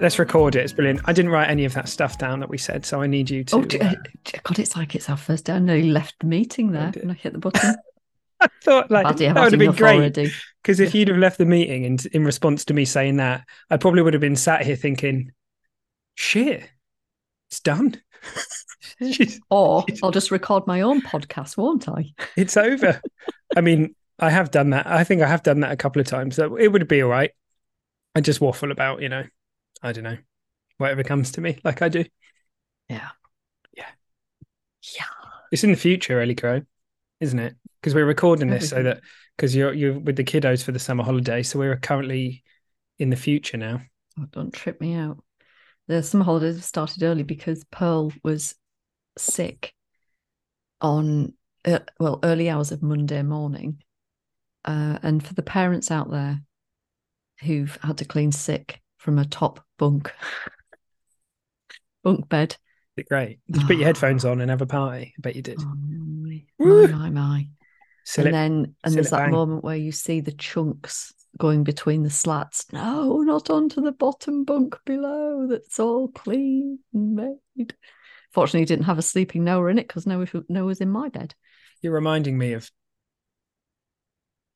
Let's record it. It's brilliant. I didn't write any of that stuff down that we said, so I need you to... God, it's like it's our first day. I nearly left the meeting there when I hit the button. I thought that would have been great, because if you'd have left the meeting and in response to me saying that, I probably would have been sat here thinking, shit, it's done. I'll just record my own podcast, won't I? It's over. I mean, I have done that. I think I have done that a couple of times. So it would be all right. I just waffle about, I don't know, whatever comes to me, like I do. Yeah. It's in the future, Ellie Crow, isn't it? Because we're recording this because you're with the kiddos for the summer holiday, so we're currently in the future now. Oh, don't trip me out. The summer holidays have started early because Pearl was sick on early hours of Monday morning, and for the parents out there who've had to clean sick from a top bunk bed. Is it great? Did you put your headphones on and have a party? I bet you did. My. And there's that moment where you see the chunks going between the slats. No, not onto the bottom bunk below. That's all clean and made. Fortunately, you didn't have a sleeping Noah in it because Noah was in my bed. You're reminding me of...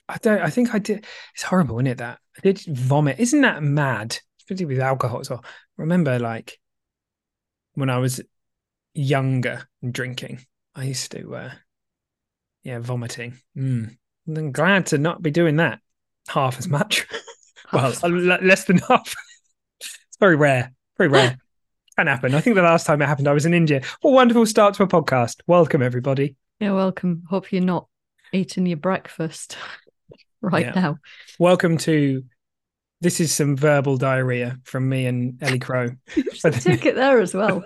I think I did. It's horrible, isn't it, that? I did vomit. Isn't that mad? Especially with alcohol as well. I remember, when I was younger and drinking, I used to... vomiting. And I'm glad to not be doing that half as much. Less than half. It's very rare. Can happen. I think the last time it happened, I was in India. What a wonderful start to a podcast. Welcome, everybody. Yeah, welcome. Hope you're not eating your breakfast now. Welcome to... This is some verbal diarrhea from me and Ellie Crow. You took it there as well.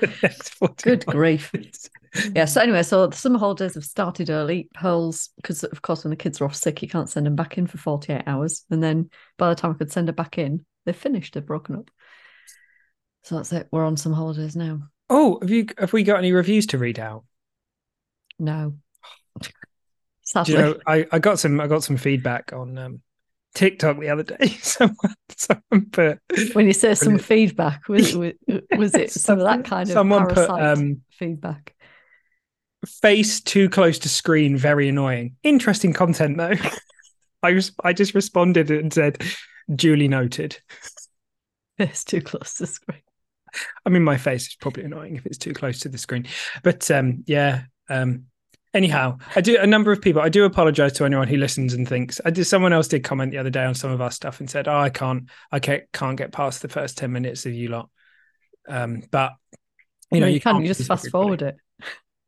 Good grief. Yeah, so anyway, the summer holidays have started early. Pearls, because of course when the kids are off sick, you can't send them back in for 48 hours. And then by the time I could send her back in, they're finished, they've broken up. So that's it. We're on some holidays now. Oh, have we got any reviews to read out? No. Sadly. Do you know, I got some feedback on TikTok the other day. Someone put... When you say some feedback, was it some of that kind of parasite feedback? Face too close to screen, very annoying. Interesting content, though. I just responded and said, duly noted. It's too close to screen. I mean, my face is probably annoying if it's too close to the screen. But anyhow, I do apologize to anyone who listens and thinks. Someone else did comment the other day on some of our stuff and said, "Oh, I can't get past the first 10 minutes of you lot." But you can't just fast forward it.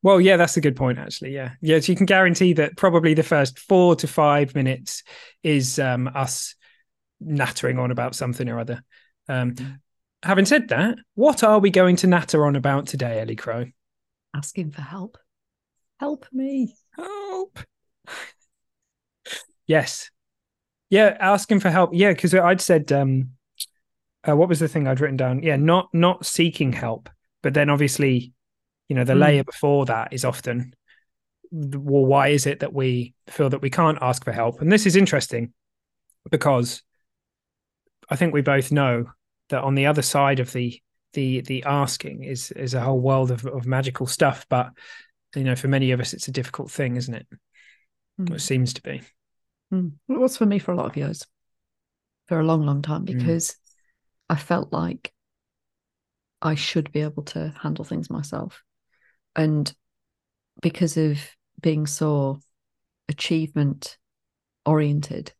Well, yeah, that's a good point, actually. Yeah, so you can guarantee that probably the first 4 to 5 minutes is us nattering on about something or other. Having said that, what are we going to natter on about today, Ellie Crow? Asking for help. Help me. Help. Yes. Yeah, asking for help. Yeah, because I'd said, what was the thing I'd written down? Yeah, not seeking help. But then obviously, the layer before that is often, well, why is it that we feel that we can't ask for help? And this is interesting because I think we both know that on the other side of the asking is a whole world of magical stuff. But for many of us, it's a difficult thing, isn't it? Mm. It seems to be. Mm. It was for me for a lot of years, for a long, long time, because I felt like I should be able to handle things myself. And because of being so achievement-oriented,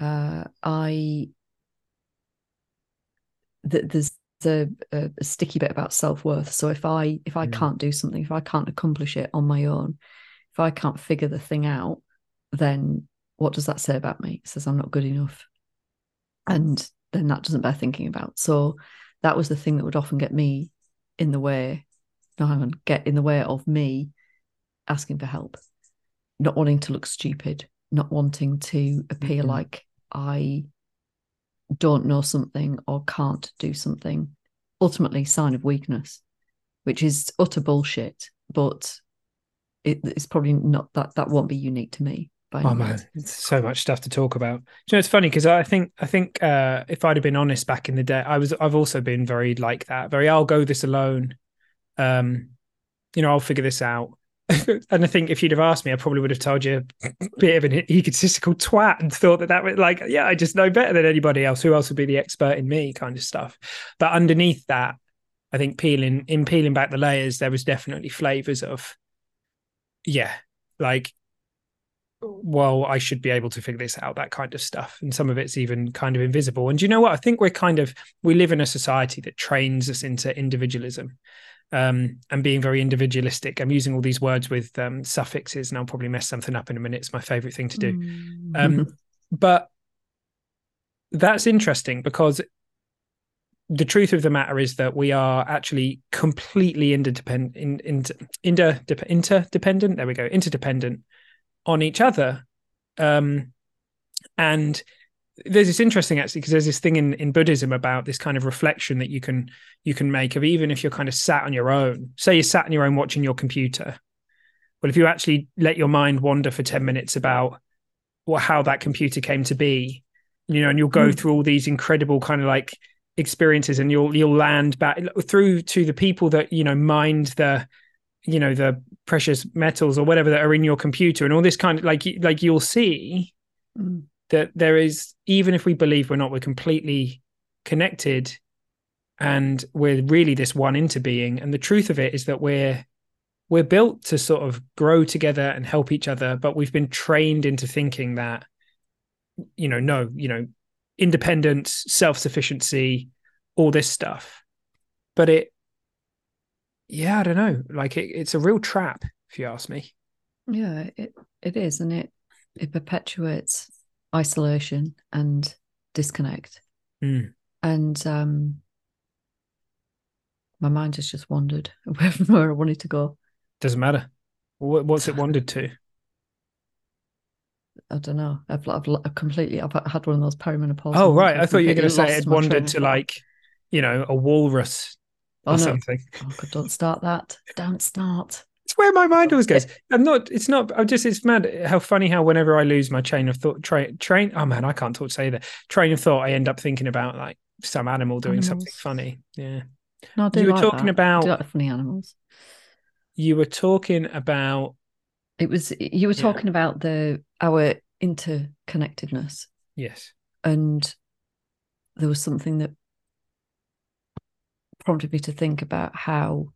there's a sticky bit about self-worth. So if I can't do something, if I can't accomplish it on my own, if I can't figure the thing out, then what does that say about me? It says I'm not good enough. And then that doesn't bear thinking about. So that was the thing that would often get me in the way. No, hang on, get in the way of me asking for help, not wanting to look stupid, not wanting to appear like I don't know something or can't do something. Ultimately, sign of weakness, which is utter bullshit, but it's probably not that won't be unique to me. Oh man, it's so much stuff to talk about. Do you know, it's funny because I think if I'd have been honest back in the day, I've also been very like that. Very, I'll go this alone. You know, I'll figure this out. And I think if you'd have asked me, I probably would have told you a bit of an egotistical twat and thought that was like, yeah, I just know better than anybody else. Who else would be the expert in me? Kind of stuff. But underneath that, I think peeling back the layers, there was definitely flavors of, yeah, like, well, I should be able to figure this out, that kind of stuff. And some of it's even kind of invisible. And do you know what? I think we live in a society that trains us into individualism and being very individualistic. I'm using all these words with suffixes, and I'll probably mess something up in a minute. It's my favorite thing to do. But that's interesting, because the truth of the matter is that we are actually completely interdependent. There we go. Interdependent on each other. And there's this interesting, actually, because there's this thing in Buddhism about this kind of reflection that you can make of, even if you're kind of sat on your own, say you're sat on your own watching your computer. Well, if you actually let your mind wander for 10 minutes about how that computer came to be, you know, and you'll go through all these incredible kind of like experiences, and you'll land back through to the people that, you know, mind the, you know, the precious metals or whatever that are in your computer and all this kind of like you'll see that there is, even if we believe we're not, we're completely connected, and we're really this one into being. And the truth of it is that we're built to sort of grow together and help each other, but we've been trained into thinking that, you know, no, you know, independence, self-sufficiency, all this stuff. But yeah, I don't know. Like it's a real trap, if you ask me. Yeah, it is, and it perpetuates isolation and disconnect. And my mind has just wandered away from where I wanted to go. Doesn't matter. What's it wandered to? I don't know. I've had one of those perimenopausal. Oh right, I thought you were going to say it wandered to like, you know, a walrus. Or something. Oh God, don't start that. Don't start. It's where my mind always goes. It's mad how funny how whenever I lose my train of thought, train of thought, I end up thinking about like some animal doing something funny. Yeah. No, I do. You were talking about funny animals. You were talking about talking about our interconnectedness. Yes. And there was something that prompted me to think about how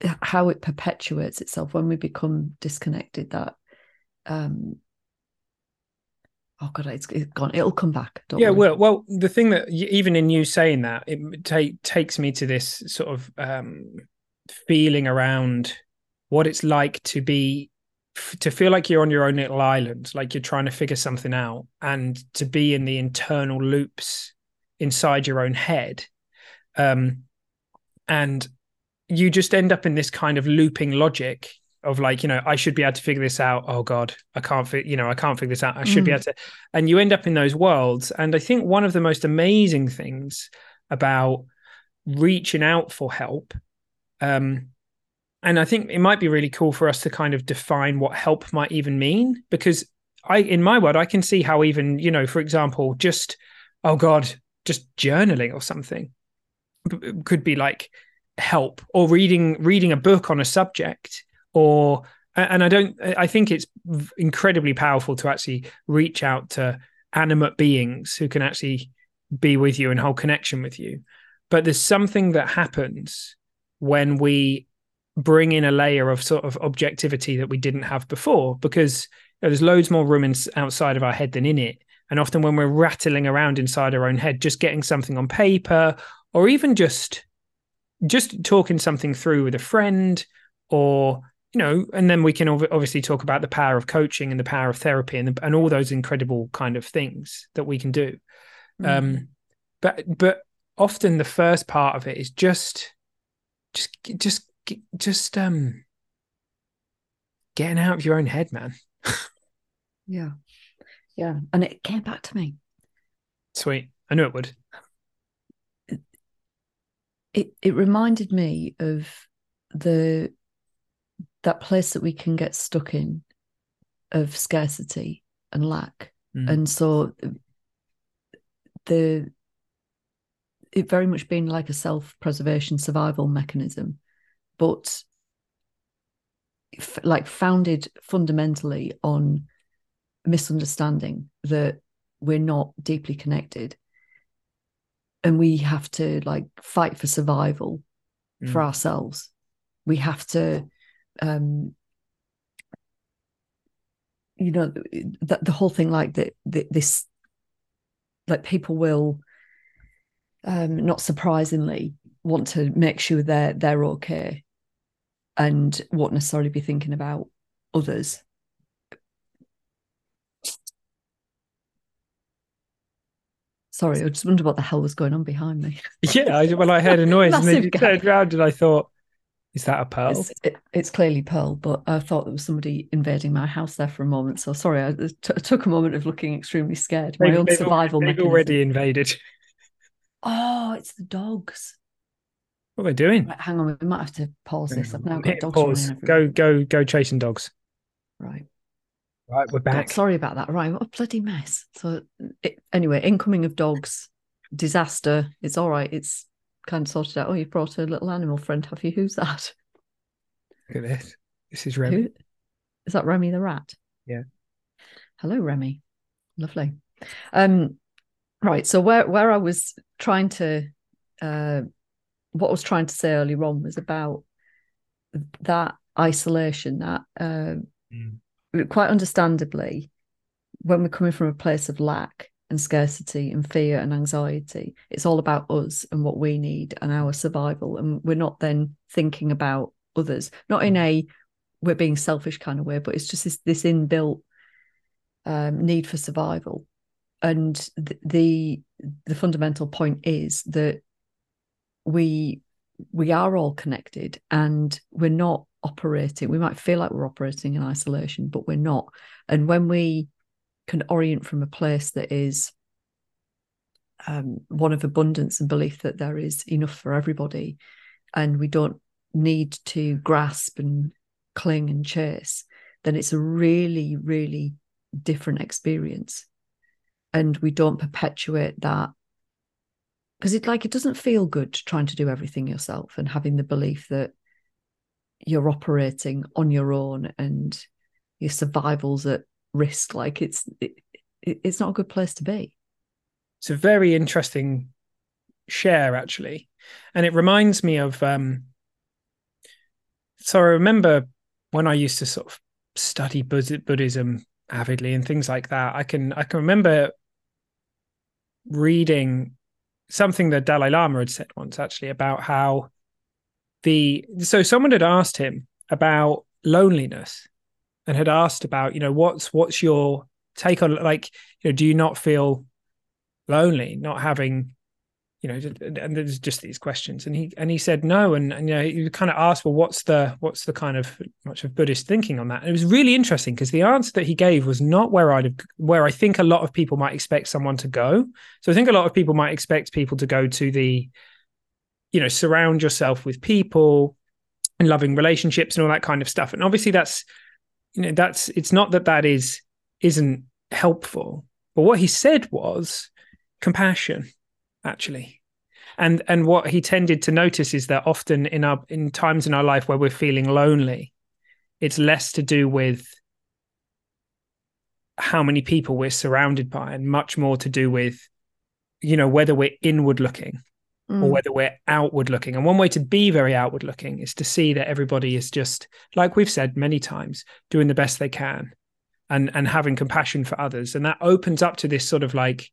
it perpetuates itself when we become disconnected. That it's gone. It'll come back. Well, the thing that even in you saying that, it takes me to this sort of feeling around what it's like to be, to feel like you're on your own little island, like you're trying to figure something out, and to be in the internal loops inside your own head, and you just end up in this kind of looping logic of like, you know, I should be able to figure this out. Oh God, I can't figure this out. I should be able to, and you end up in those worlds. And I think one of the most amazing things about reaching out for help, and I think it might be really cool for us to kind of define what help might even mean, because in my world, I can see how even, you know, for example, just journaling or something could be like help, or reading a book on a subject, or, and I think it's incredibly powerful to actually reach out to animate beings who can actually be with you and hold connection with you. But there's something that happens when we bring in a layer of sort of objectivity that we didn't have before, because you know, there's loads more room outside of our head than in it. And often when we're rattling around inside our own head, just getting something on paper, or even just talking something through with a friend, or, you know, and then we can obviously talk about the power of coaching and the power of therapy and all those incredible kind of things that we can do. But often the first part of it is just getting out of your own head, man. Yeah. And it came back to me. Sweet. I knew it would. It reminded me of that place that we can get stuck in of scarcity and lack. Mm. And so it very much being like a self-preservation survival mechanism, but like founded fundamentally on misunderstanding that we're not deeply connected and we have to like fight for survival for ourselves. We have to, the whole thing like that this, like people will, not surprisingly, want to make sure they're okay and won't necessarily be thinking about others. Sorry, I just wonder what the hell was going on behind me. Yeah, I heard a noise and then you turned around and I thought, is that a Pearl? It's clearly Pearl, but I thought there was somebody invading my house there for a moment. So sorry, I took a moment of looking extremely scared. My own survival mechanism. They've already invaded. Oh, it's the dogs. What are they doing? Right, hang on, we might have to pause this. I've now got dogs. Pause. Go chasing dogs. Right, we're back. God, sorry about that. Right, what a bloody mess. So anyway, incoming of dogs, disaster. It's all right. It's kind of sorted out. Oh, you brought a little animal friend, have you? Who's that? Look at this. This is Remy. Is that Remy the rat? Yeah. Hello, Remy. Lovely. Right, so where I was trying to, what I was trying to say earlier on was about that isolation, that quite understandably, when we're coming from a place of lack and scarcity and fear and anxiety, it's all about us and what we need and our survival. And we're not then thinking about others, not in a we're being selfish kind of way, but it's just this inbuilt need for survival. And the fundamental point is that we are all connected and we're not operating. We might feel like we're operating in isolation, but we're not. And when we can orient from a place that is one of abundance and belief that there is enough for everybody, and we don't need to grasp and cling and chase, then it's a really, really different experience. And we don't perpetuate that, because it doesn't feel good trying to do everything yourself and having the belief that you're operating on your own and your survival's at risk. Like it's not a good place to be. It's a very interesting share, actually. And it reminds me of, so I remember when I used to sort of study Buddhism avidly and things like that, I can remember reading something that Dalai Lama had said once, actually, about how someone had asked him about loneliness and had asked about, what's your take on, do you not feel lonely, not having, and there's just these questions. And he said no. And he kind of asked, well, what's the kind of much of Buddhist thinking on that? And it was really interesting because the answer that he gave was not where I think a lot of people might expect someone to go. So I think a lot of people might expect people to go to the, surround yourself with people and loving relationships and all that kind of stuff. And obviously that's, it's not that isn't helpful. But what he said was compassion, actually. And what he tended to notice is that often in times in our life where we're feeling lonely, it's less to do with how many people we're surrounded by and much more to do with, whether we're inward looking or whether we're outward looking. And one way to be very outward looking is to see that everybody is just, like we've said many times, doing the best they can and having compassion for others. And that opens up to this sort of like,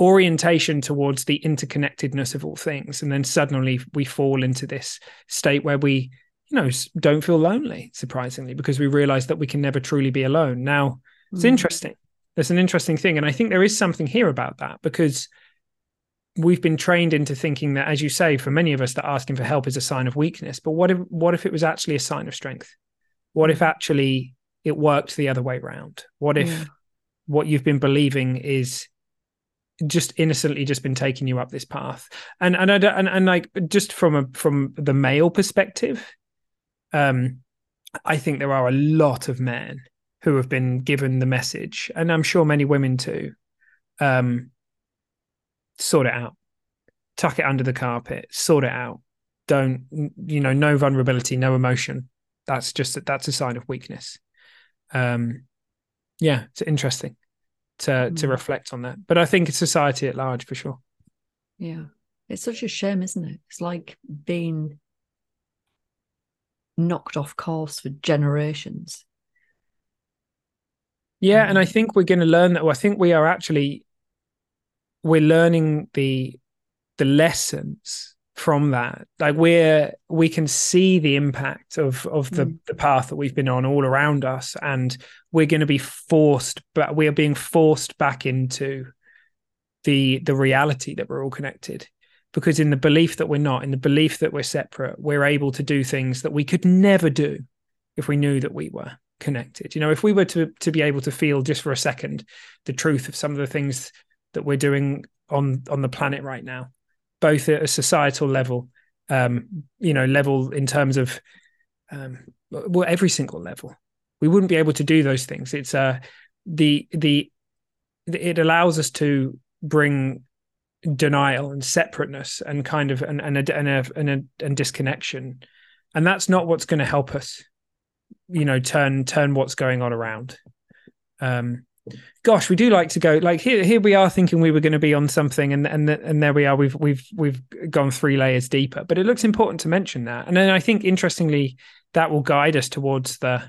orientation towards the interconnectedness of all things, and then suddenly we fall into this state where we don't feel lonely, surprisingly, because we realize that we can never truly be alone. Now it's interesting That's an interesting thing. And I think there is something here about that, because we've been trained into thinking that, as you say, for many of us, that asking for help is a sign of weakness. But what if it was actually a sign of strength? What if actually it worked the other way around? What if what you've been believing is just innocently just been taking you up this path? And like, just from the male perspective, I think there are a lot of men who have been given the message, and I'm sure many women too, sort it out, tuck it under the carpet, sort it out. Don't, no vulnerability, no emotion. That's a sign of weakness. Yeah, it's interesting to reflect on that. But I think it's society at large for sure. Yeah. It's such a shame, isn't it? It's like being knocked off course for generations. Yeah, and I think we're going to learn that. Well, I think we are actually, we're learning the lessons from that. Like we can see the impact of the path that we've been on all around us, and we're going to be forced, but we are being forced back into the reality that we're all connected. Because in the belief that we're not, in the belief that we're separate, we're able to do things that we could never do if we knew that we were connected. If we were to be able to feel just for a second the truth of some of the things that we're doing on the planet right now, both at a societal level, level in terms of every single level, we wouldn't be able to do those things. It's it allows us to bring denial and separateness and kind of and disconnection, and that's not what's going to help us. Turn what's going on around. Gosh, we do like to go, like, here we are thinking we were going to be on something, and there we are. We've gone 3 layers deeper, but it looks important to mention that. And then I think, interestingly, that will guide us towards the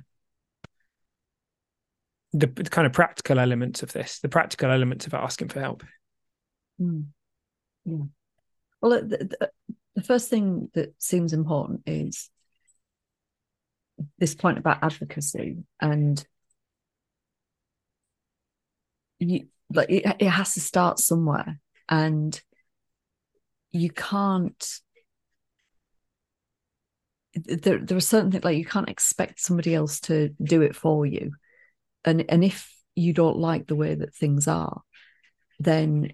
kind of practical elements of this, the practical elements of asking for help. Mm. Yeah. Well, the first thing that seems important is this point about advocacy, and it has to start somewhere, and you can't. There are certain things, like, you can't expect somebody else to do it for you, and if you don't like the way that things are, then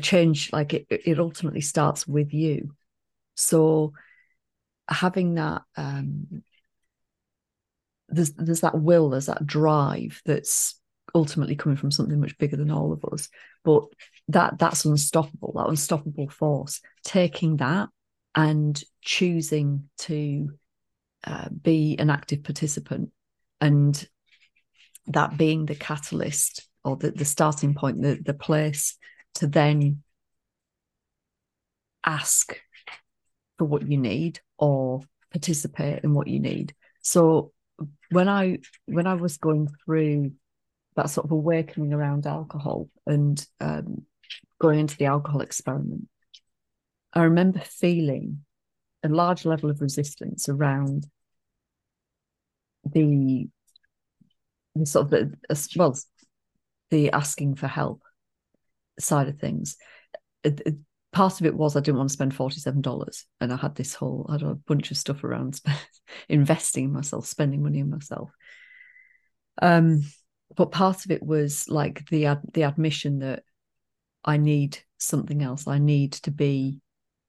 change. Like it ultimately starts with you. So having that. There's that will, there's that drive that's ultimately coming from something much bigger than all of us. But that's unstoppable, that unstoppable force. Taking that and choosing to be an active participant, and that being the catalyst or the starting point, the place to then ask for what you need or participate in what you need. So when I was going through that sort of awakening around alcohol and going into the alcohol experiment, I remember feeling a large level of resistance around the asking for help side of things. Part of it was I didn't want to spend $47, and I had a bunch of stuff around investing in myself, spending money on myself. But part of it was like the admission that I need something else. I need to be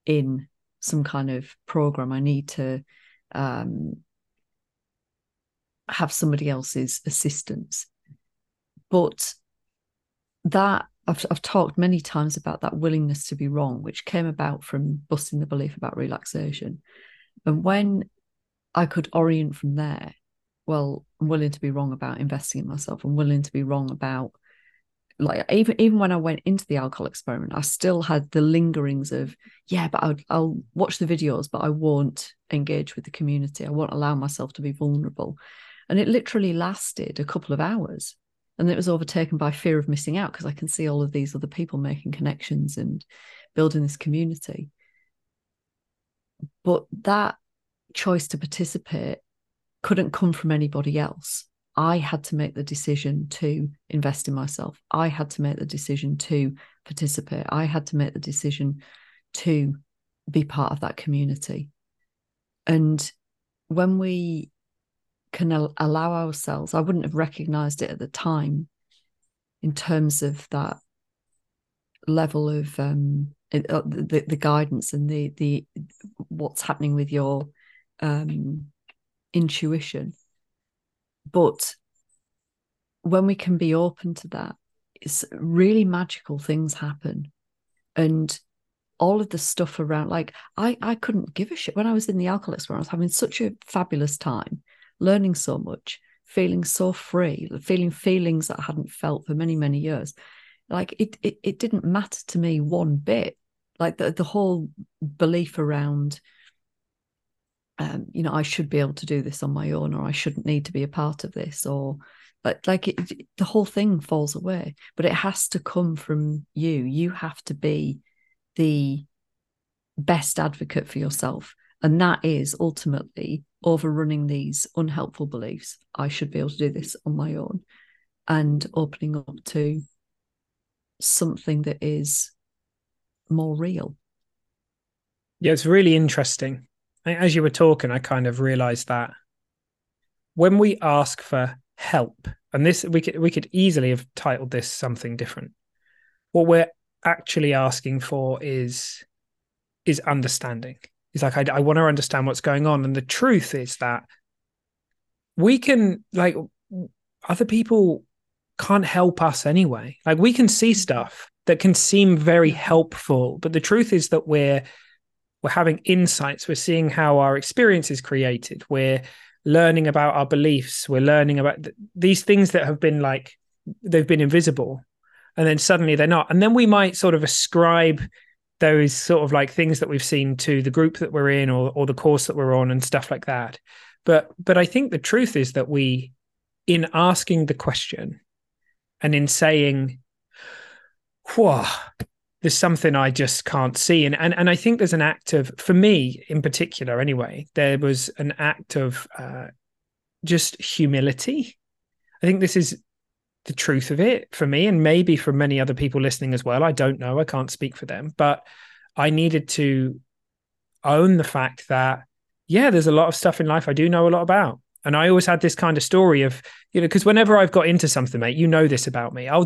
in some kind of program. I need to have somebody else's assistance. But that. I've talked many times about that willingness to be wrong, which came about from busting the belief about relaxation. And when I could orient from there, well, I'm willing to be wrong about investing in myself. I'm willing to be wrong about, like, even when I went into the alcohol experiment, I still had the lingerings of, yeah, but I'll watch the videos, but I won't engage with the community. I won't allow myself to be vulnerable. And it literally lasted a couple of hours. And it was overtaken by fear of missing out, because I can see all of these other people making connections and building this community. But that choice to participate couldn't come from anybody else. I had to make the decision to invest in myself. I had to make the decision to participate. I had to make the decision to be part of that community. And when we can allow ourselves, I wouldn't have recognized it at the time in terms of that level of the guidance and the what's happening with your intuition. But when we can be open to that, it's really magical things happen. And all of the stuff around, like I couldn't give a shit when I was in the Alcoholics, where I was having such a fabulous time, learning so much, feeling so free, feeling feelings that I hadn't felt for many, many years. Like it didn't matter to me one bit. Like the whole belief around, I should be able to do this on my own, or I shouldn't need to be a part of this, or the whole thing falls away. But it has to come from you. You have to be the best advocate for yourself. And that is ultimately overrunning these unhelpful beliefs. I should be able to do this on my own, and opening up to something that is more real. Yeah, it's really interesting. As you were talking, I kind of realized that when we ask for help, and this we could easily have titled this something different, what we're actually asking for is understanding. It's like, I want to understand what's going on. And the truth is that we can, like, other people can't help us anyway. Like, we can see stuff that can seem very helpful, but the truth is that we're having insights. We're seeing how our experience is created. We're learning about our beliefs. We're learning about these things that have been, like, they've been invisible. And then suddenly they're not. And then we might sort of ascribe those sort of like things that we've seen to the group that we're in, or the course that we're on and stuff like that. But I think the truth is that we, in asking the question and in saying, whoa, there's something I just can't see. And I think there's an act of, for me in particular anyway, there was an act of just humility. I think this is the truth of it for me, and maybe for many other people listening as well. I don't know. I can't speak for them, but I needed to own the fact that, yeah, there's a lot of stuff in life I do know a lot about. And I always had this kind of story of, because whenever I've got into something, mate, you know this about me, I'll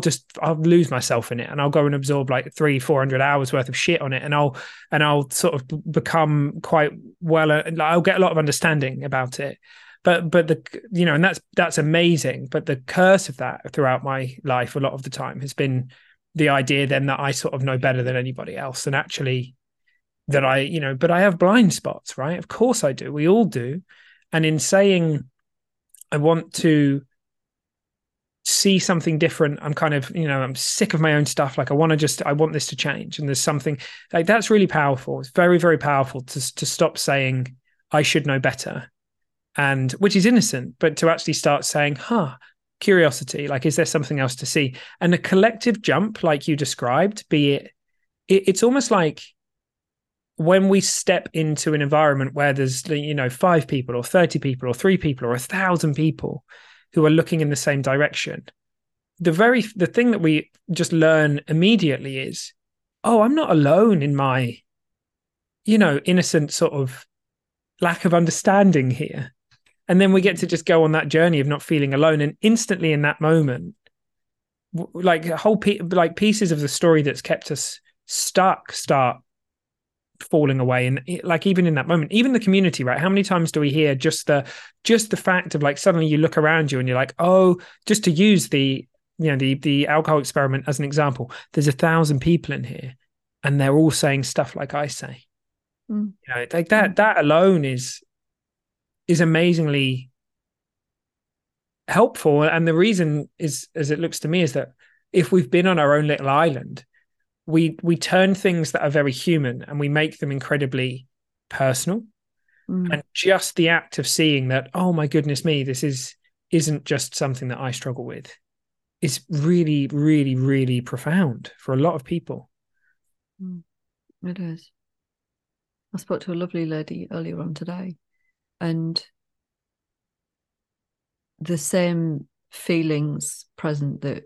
lose myself in it, and I'll go and absorb like 300-400 hours worth of shit on it. And I'll sort of become quite well, I'll get a lot of understanding about it. But and that's amazing. But the curse of that throughout my life, a lot of the time, has been the idea then that I sort of know better than anybody else. And actually that but I have blind spots, right? Of course I do. We all do. And in saying, I want to see something different, I'm kind of, I'm sick of my own stuff. Like, I want this to change. And there's something like that's really powerful. It's very, very powerful to stop saying I should know better, and which is innocent, but to actually start saying, curiosity, like, is there something else to see? And a collective jump, like you described, be it, it's almost like when we step into an environment where there's, 5 people or 30 people or 3 people or 1,000 people who are looking in the same direction, the thing that we just learn immediately is, oh, I'm not alone in my, innocent sort of lack of understanding here. And then we get to just go on that journey of not feeling alone. And instantly in that moment, like pieces of the story that's kept us stuck start falling away. And like, even in that moment, even the community, right? How many times do we hear just the fact of, like, suddenly you look around you and you're like, oh, just to use the alcohol experiment as an example, there's 1,000 people in here and they're all saying stuff like I say. Mm. Like that alone is amazingly helpful. And the reason is, as it looks to me, is that if we've been on our own little island, we turn things that are very human and we make them incredibly personal. Mm. And just the act of seeing that, oh my goodness me, this isn't just something that I struggle with, is really, really, really profound for a lot of people. Mm. It is. I spoke to a lovely lady earlier on today, and the same feelings present that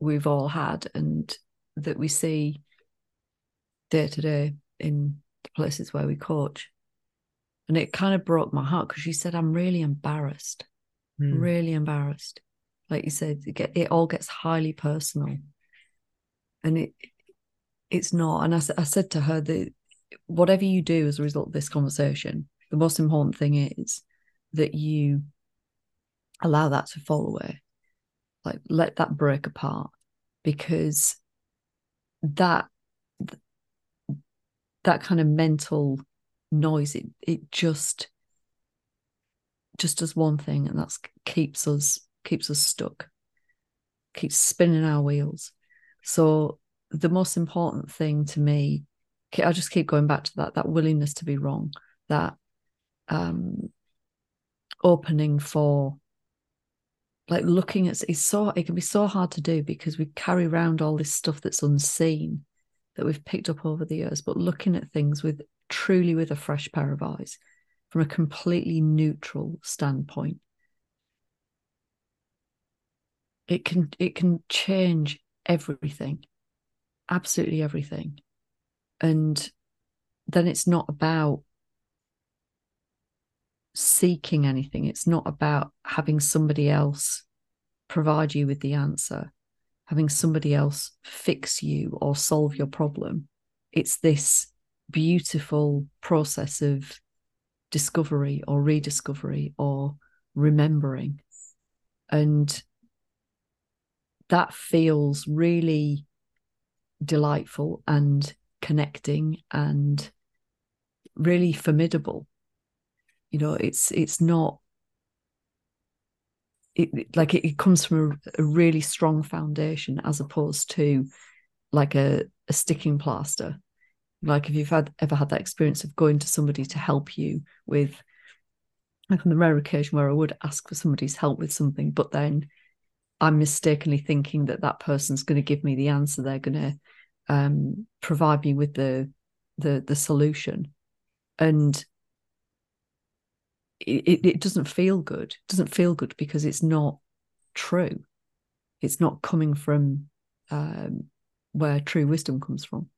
we've all had and that we see day to day in the places where we coach. And it kind of broke my heart because she said, I'm really embarrassed. Mm. Really embarrassed. Like you said, it all gets highly personal. And it's not. And I said to her that whatever you do as a result of this conversation, the most important thing is that you allow that to fall away. Like, let that break apart, because that kind of mental noise, it just does one thing, and that's keeps us stuck, keeps spinning our wheels. So the most important thing to me, I just keep going back to that willingness to be wrong, that opening for, like, looking at, it can be so hard to do because we carry around all this stuff that's unseen that we've picked up over the years, but looking at things with a fresh pair of eyes from a completely neutral standpoint, it can change everything, absolutely everything. And then it's not about seeking anything. It's not about having somebody else provide you with the answer, having somebody else fix you or solve your problem. It's this beautiful process of discovery or rediscovery or remembering. And that feels really delightful and connecting and really formidable. You know, it's not, it, like, it comes from a really strong foundation as opposed to like a sticking plaster. Like, if you've ever had that experience of going to somebody to help you with, like, on the rare occasion where I would ask for somebody's help with something, but then I'm mistakenly thinking that person's going to give me the answer, they're going to provide me with the solution, and it doesn't feel good. It doesn't feel good because it's not true. It's not coming from where true wisdom comes from.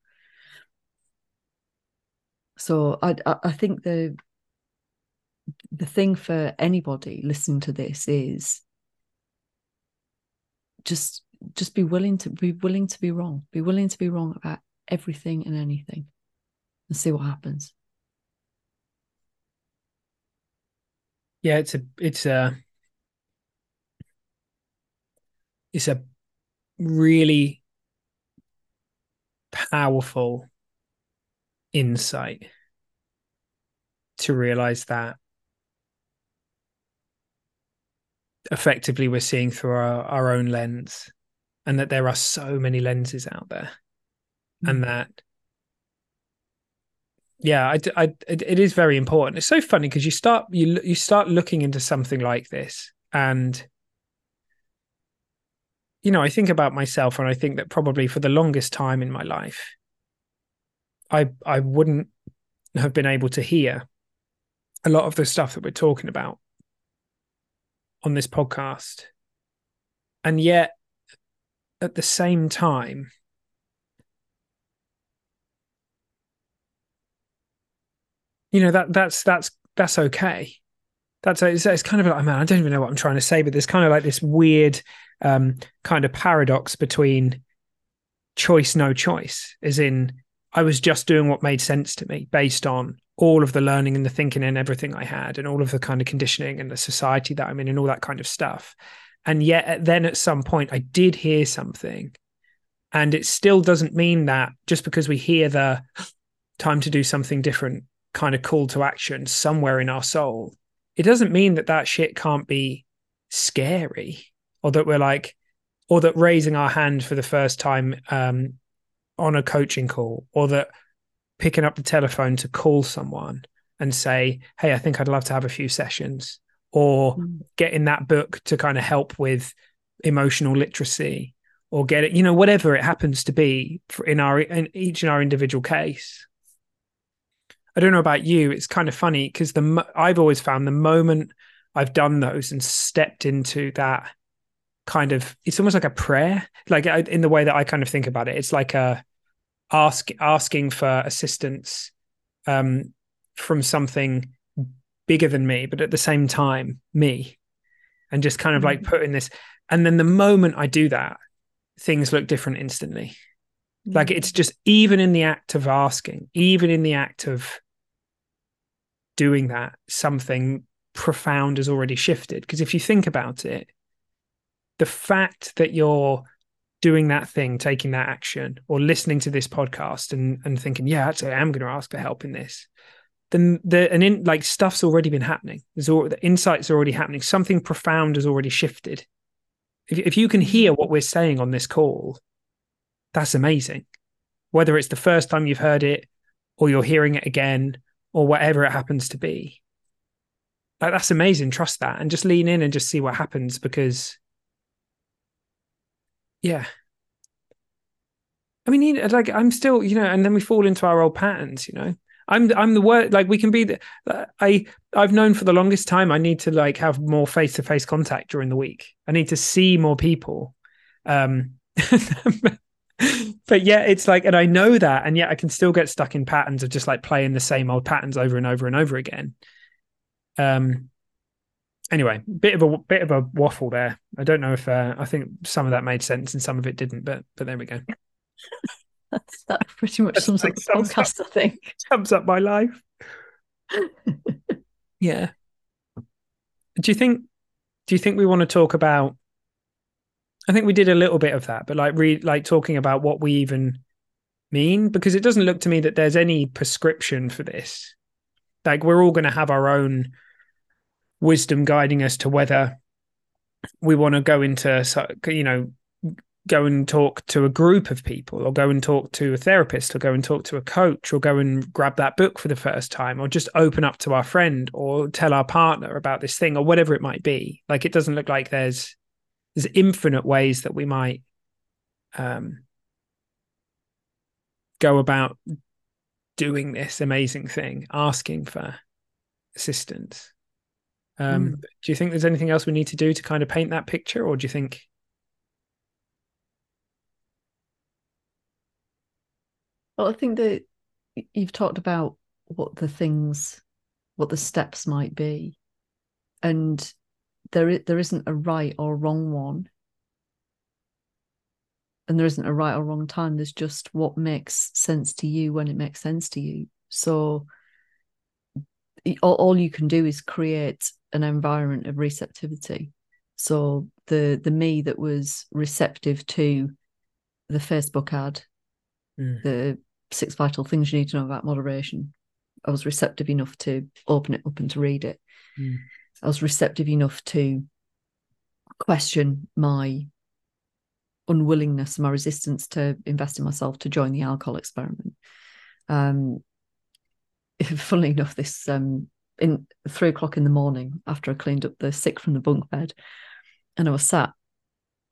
So I think the thing for anybody listening to this is just be willing to be wrong. Be willing to be wrong about everything and anything, and see what happens. Yeah, it's a really powerful insight to realize that effectively we're seeing through our own lens, and that there are so many lenses out there. Mm-hmm. And that, yeah, it is very important. It's so funny because you start looking into something like this, and, you know, I think about myself, and I think that probably for the longest time in my life, I wouldn't have been able to hear a lot of the stuff that we're talking about on this podcast. And yet, at the same time, you know, that's okay. It's kind of like, man, I don't even know what I'm trying to say, but there's kind of like this weird kind of paradox between choice, no choice, as in, I was just doing what made sense to me based on all of the learning and the thinking and everything I had and all of the kind of conditioning and the society that I'm in and all that kind of stuff. And yet then at some point I did hear something, and it still doesn't mean that just because we hear the time to do something different kind of call to action somewhere in our soul, it doesn't mean that shit can't be scary, or that we're like, or that raising our hand for the first time, on a coaching call, or that picking up the telephone to call someone and say, hey, I think I'd love to have a few sessions, or getting that book to kind of help with emotional literacy, or get it, you know, whatever it happens to be in each individual case. I don't know about you. It's kind of funny because I've always found the moment I've done those and stepped into that kind of, it's almost like a prayer, like in the way that I kind of think about it. It's like a asking for assistance from something bigger than me, but at the same time, me, and just kind of like put in this. And then the moment I do that, things look different instantly. Like it's just, even in the act of asking, even in the act of doing that, something profound has already shifted. Because if you think about it, the fact that you're doing that thing, taking that action, or listening to this podcast and thinking, yeah, actually, I am going to ask for help in this, then stuff's already been happening. The insight's already happening. Something profound has already shifted. If you can hear what we're saying on this call, that's amazing. Whether it's the first time you've heard it, or you're hearing it again, or whatever it happens to be, like, that's amazing. Trust that and just lean in and just see what happens, because, yeah. I mean, like, I'm still, and then we fall into our old patterns, I'm the worst. Like, we can be, I've known for the longest time, I need to like have more face-to-face contact during the week. I need to see more people. But yeah, it's like, and I know that, and yet I can still get stuck in patterns of just like playing the same old patterns over and over and over again. Anyway, bit of a waffle there. I don't know if I think some of that made sense and some of it didn't, but there we go. That pretty much sums up the podcast, I think. Sums up my life. Yeah. Do you think we want to talk about, I think we did a little bit of that, but like talking about what we even mean, because it doesn't look to me that there's any prescription for this. Like, we're all going to have our own wisdom guiding us to whether we want to go into, go and talk to a group of people, or go and talk to a therapist, or go and talk to a coach, or go and grab that book for the first time, or just open up to our friend, or tell our partner about this thing, or whatever it might be. Like, it doesn't look like there's infinite ways that we might go about doing this amazing thing, asking for assistance. Do you think there's anything else we need to do to kind of paint that picture, or do you think? Well, I think that you've talked about what the steps might be, and there isn't a right or wrong one, and there isn't a right or wrong time. There's just what makes sense to you when it makes sense to you. So all you can do is create an environment of receptivity. So the me that was receptive to the Facebook ad, the 6 vital things you need to know about moderation, I was receptive enough to open it up and to read it. I was receptive enough to question my unwillingness, my resistance to invest in myself, to join the alcohol experiment. Funnily enough, this in 3 o'clock in the morning, after I cleaned up the sick from the bunk bed, and I was sat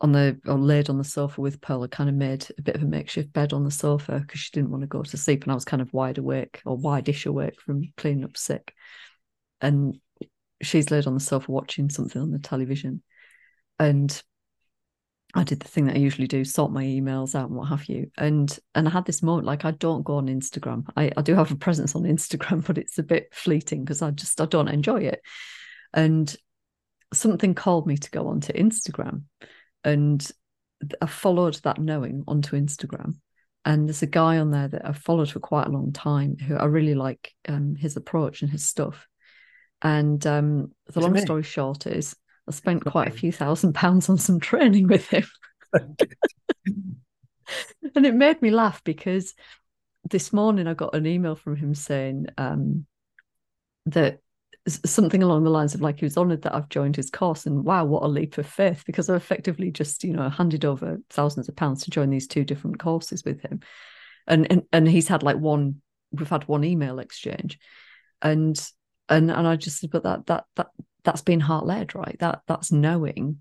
laid on the sofa with Pearl. I kind of made a bit of a makeshift bed on the sofa because she didn't want to go to sleep, and I was kind of wide-ish awake from cleaning up sick. And she's laid on the sofa watching something on the television, and I did the thing that I usually do, sort my emails out and what have you. And I had this moment, like, I don't go on Instagram. I do have a presence on Instagram, but it's a bit fleeting because I don't enjoy it. And something called me to go onto Instagram, and I followed that knowing onto Instagram. And there's a guy on there that I've followed for quite a long time who I really like his approach and his stuff. And the long story short is I spent quite a few £1,000s on some training with him. And it made me laugh because this morning I got an email from him saying that something along the lines of, like, he was honoured that I've joined his course, and wow, what a leap of faith, because I've effectively just, handed over thousands of pounds to join these 2 different courses with him. And he's had we've had one email exchange. And I just said, but that's being heart-led, right? That's knowing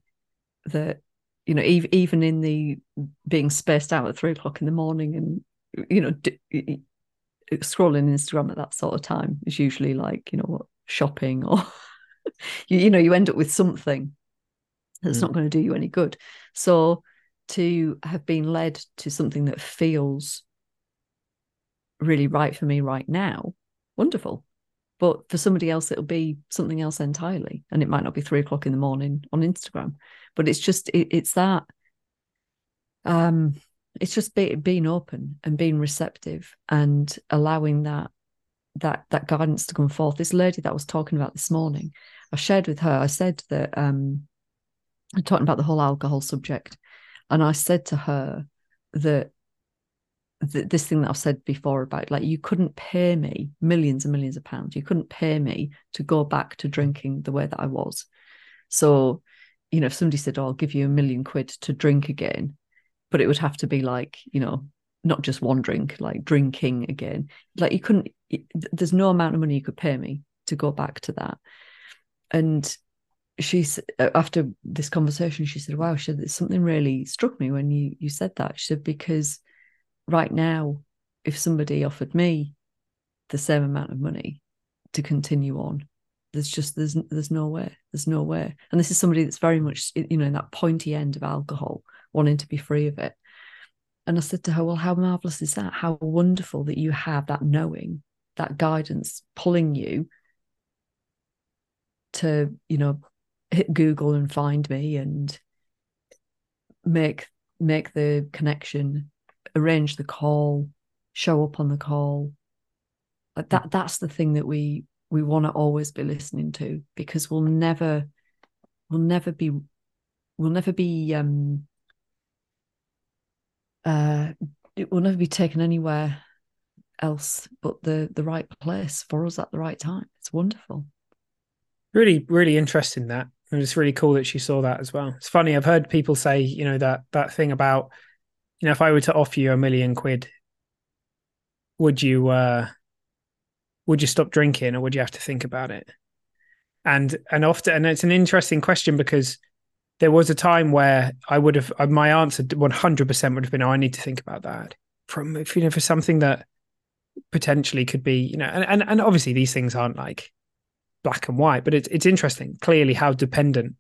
that, even in the being spaced out at 3 o'clock in the morning and, scrolling Instagram at that sort of time is usually like, shopping or you know, you end up with something that's not going to do you any good. So to have been led to something that feels really right for me right now, wonderful. But for somebody else, it'll be something else entirely. And it might not be 3 o'clock in the morning on Instagram, but it's just, it's that, it's just being open and being receptive and allowing that guidance to come forth. This lady that I was talking about this morning, I shared with her, I said that, I'm talking about the whole alcohol subject. And I said to her that this thing that I've said before about, like, you couldn't pay me millions and millions of pounds. You couldn't pay me to go back to drinking the way that I was. So, you know, if somebody said, oh, I'll give you £1 million quid to drink again, but it would have to be like, you know, not just one drink, like drinking again. Like you couldn't, there's no amount of money you could pay me to go back to that. And she's, after this conversation, she said, wow, she said, something really struck me when you said that. She said, because right now, if somebody offered me the same amount of money to continue on, there's no way, And this is somebody that's very much, you know, in that pointy end of alcohol, wanting to be free of it. And I said to her, well, how marvelous is that? How wonderful that you have that knowing, that guidance pulling you to, you know, hit Google and find me and make the connection, arrange the call, show up on the call. Like that's the thing that we want to always be listening to, because we'll never be taken anywhere else but the right place for us at the right time. It's wonderful. Really, really interesting that. And it's really cool that she saw that as well. It's funny, I've heard people say, you know, that thing about, you know, if I were to offer you £1 million quid, would you stop drinking, or would you have to think about it? And often, and it's an interesting question, because there was a time where my answer 100% would have been, oh, I need to think about that. For something that potentially could be, you know, and obviously these things aren't like black and white, but it's interesting, clearly, how dependent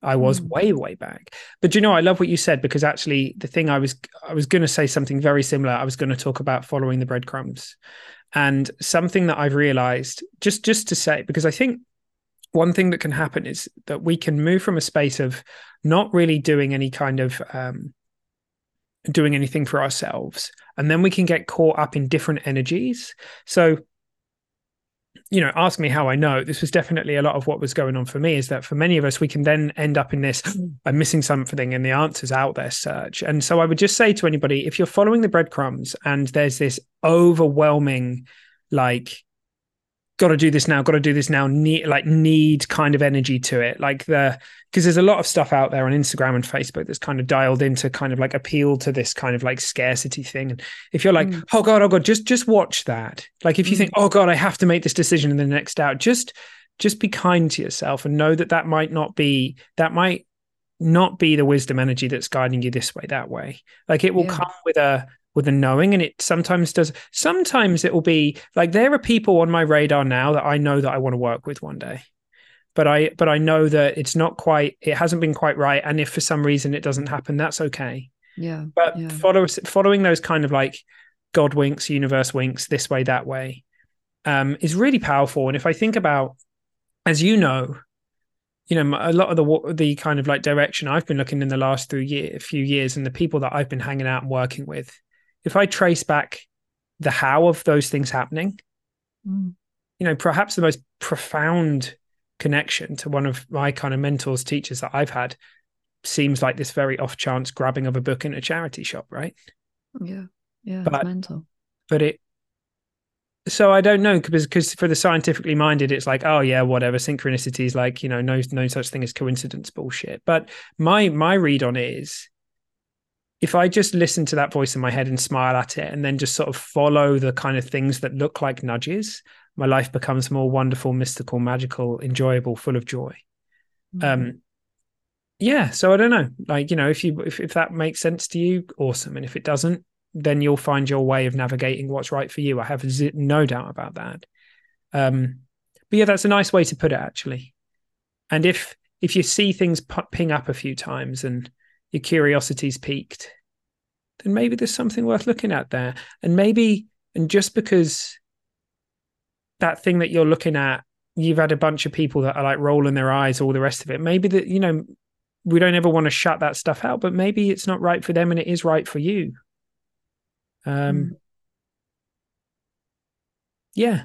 I was way back. But, you know, I love what you said, because actually the thing I was going to say something very similar. I was going to talk about following the breadcrumbs, and something that I've realized just to say, because I think one thing that can happen is that we can move from a space of not really doing any kind of doing anything for ourselves. And then we can get caught up in different energies. So, you know, ask me how I know. This was definitely a lot of what was going on for me, is that for many of us, we can then end up in this, I'm missing something, and the answer's out there search. And so I would just say to anybody, if you're following the breadcrumbs and there's this overwhelming, like, got to do this now, need kind of energy to it. Because there's a lot of stuff out there on Instagram and Facebook that's kind of dialed into kind of like appeal to this kind of like scarcity thing. And if you're like, oh God, just watch that. Like if you think, oh God, I have to make this decision in the next hour, just be kind to yourself and know that might not be the wisdom energy that's guiding you this way, that way. Like it will come with a knowing, and it sometimes does. Sometimes it will be like, there are people on my radar now that I know that I want to work with one day, but I know that it's not quite, it hasn't been quite right. And if for some reason it doesn't happen, that's okay. Yeah. But following those kind of like God winks, universe winks, this way, that way, is really powerful. And if I think about, as you know, a lot of the kind of like direction I've been looking in the last few years, and the people that I've been hanging out and working with, if I trace back the how of those things happening, you know, perhaps the most profound connection to one of my kind of mentors, teachers that I've had, seems like this very off chance grabbing of a book in a charity shop, right? Yeah. Yeah. But, it's mental. So I don't know, because for the scientifically minded, it's like, oh yeah, whatever, synchronicities, like, you know, no such thing as coincidence bullshit. But my read on it is, if I just listen to that voice in my head and smile at it, and then just sort of follow the kind of things that look like nudges, my life becomes more wonderful, mystical, magical, enjoyable, full of joy. Yeah. So I don't know, like, you know, if that makes sense to you, awesome. And if it doesn't, then you'll find your way of navigating what's right for you. I have no doubt about that. But yeah, that's a nice way to put it, actually. And if you see things ping up a few times and your curiosity's piqued, then maybe there's something worth looking at there. And just because that thing that you're looking at, you've had a bunch of people that are like rolling their eyes, all the rest of it, maybe that, you know, we don't ever want to shut that stuff out, but maybe it's not right for them and it is right for you. Yeah.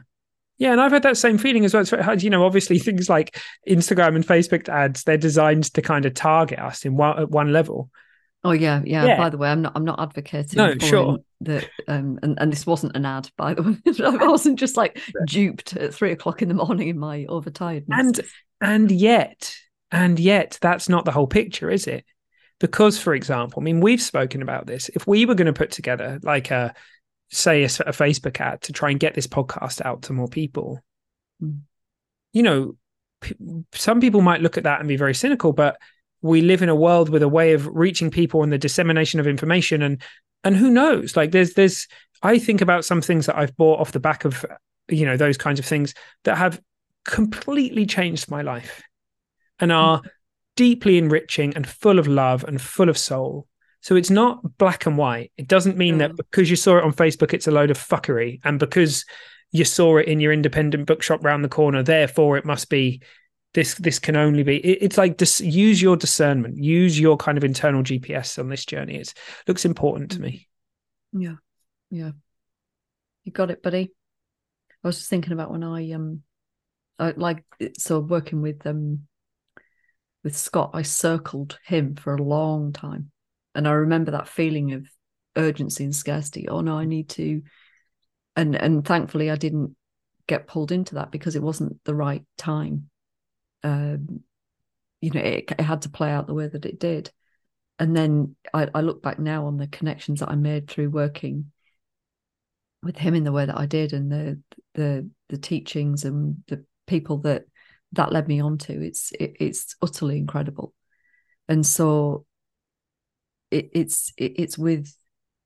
And I've had that same feeling as well. So, you know, obviously things like Instagram and Facebook ads, they're designed to kind of target us at one level. Oh yeah. By the way, I'm not advocating. No, sure. That and this wasn't an ad, by the way. I wasn't just like duped at 3:00 in the morning in my overtiredness. And yet, that's not the whole picture, is it? Because, for example, I mean, we've spoken about this. If we were going to put together like a Facebook ad to try and get this podcast out to more people, you know, some people might look at that and be very cynical, but we live in a world with a way of reaching people and the dissemination of information. And who knows, like there's, I think about some things that I've bought off the back of, you know, those kinds of things that have completely changed my life and are deeply enriching and full of love and full of soul. So it's not black and white. It doesn't mean that because you saw it on Facebook, it's a load of fuckery. And because you saw it in your independent bookshop round the corner, therefore it must be, this can only be, it's like, use your discernment, use your kind of internal GPS on this journey. It looks important to me. Yeah. You got it, buddy. I was just thinking about when I working with Scott, I circled him for a long time. And I remember that feeling of urgency and scarcity. Oh no, I need to. And thankfully I didn't get pulled into that because it wasn't the right time. You know, it had to play out the way that it did. And then I look back now on the connections that I made through working with him in the way that I did, and the teachings and the people that led me on to. It's utterly incredible. And so it's with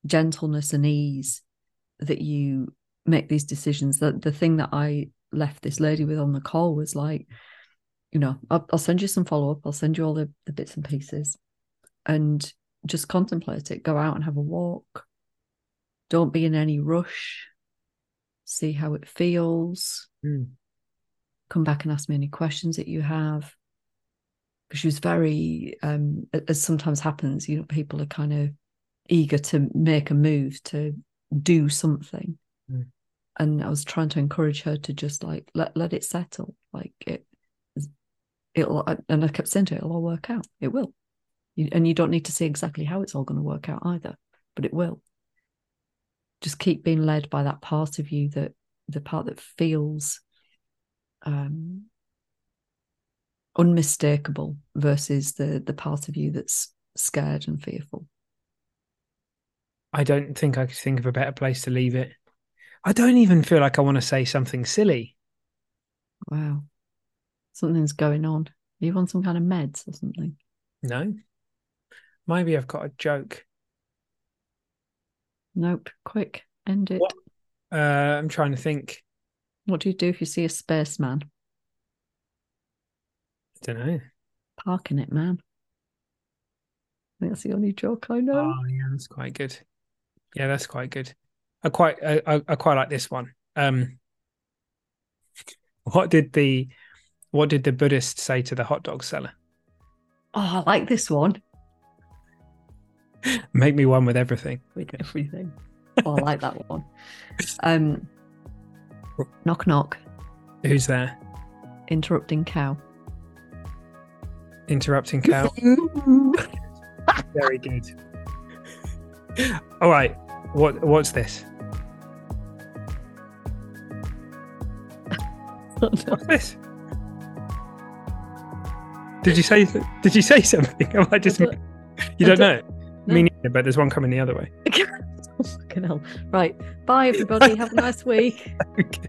gentleness and ease that you make these decisions. That the thing that I left this lady with on the call was like, you know, I'll send you some follow-up. I'll send you all the bits and pieces, and just contemplate it. Go out and have a walk. Don't be in any rush. See how it feels. Come back and ask me any questions that you have. Because she was very, as sometimes happens, you know, people are kind of eager to make a move, to do something. And I was trying to encourage her to just like, let it settle. Like and I kept saying to her, it'll all work out. It will. And you don't need to see exactly how it's all going to work out either, but it will. Just keep being led by that part of you, that the part that feels unmistakable versus the part of you that's scared and fearful. I don't think I could think of a better place to leave it. I don't even feel like I want to say something silly. Wow. Something's going on. Are you on some kind of meds or something? No. Maybe I've got a joke. Nope. Quick. End it. I'm trying to think. What do you do if you see a spaceman? I don't know. Parking it, man. I think that's the only joke I know. Oh, yeah, that's quite good. Yeah, that's quite good. I quite like this one. What did the Buddhist say to the hot dog seller? Oh, I like this one. Make me one with everything. With everything. Oh, I like that one. Knock, knock. Who's there? Interrupting cow. Interrupting cow. Very good. All right. What's this? What's this? Did you say something? Am I just? I don't know. Me neither. But there's one coming the other way. Oh, fucking hell! Right. Bye, everybody. Have a nice week. Okay.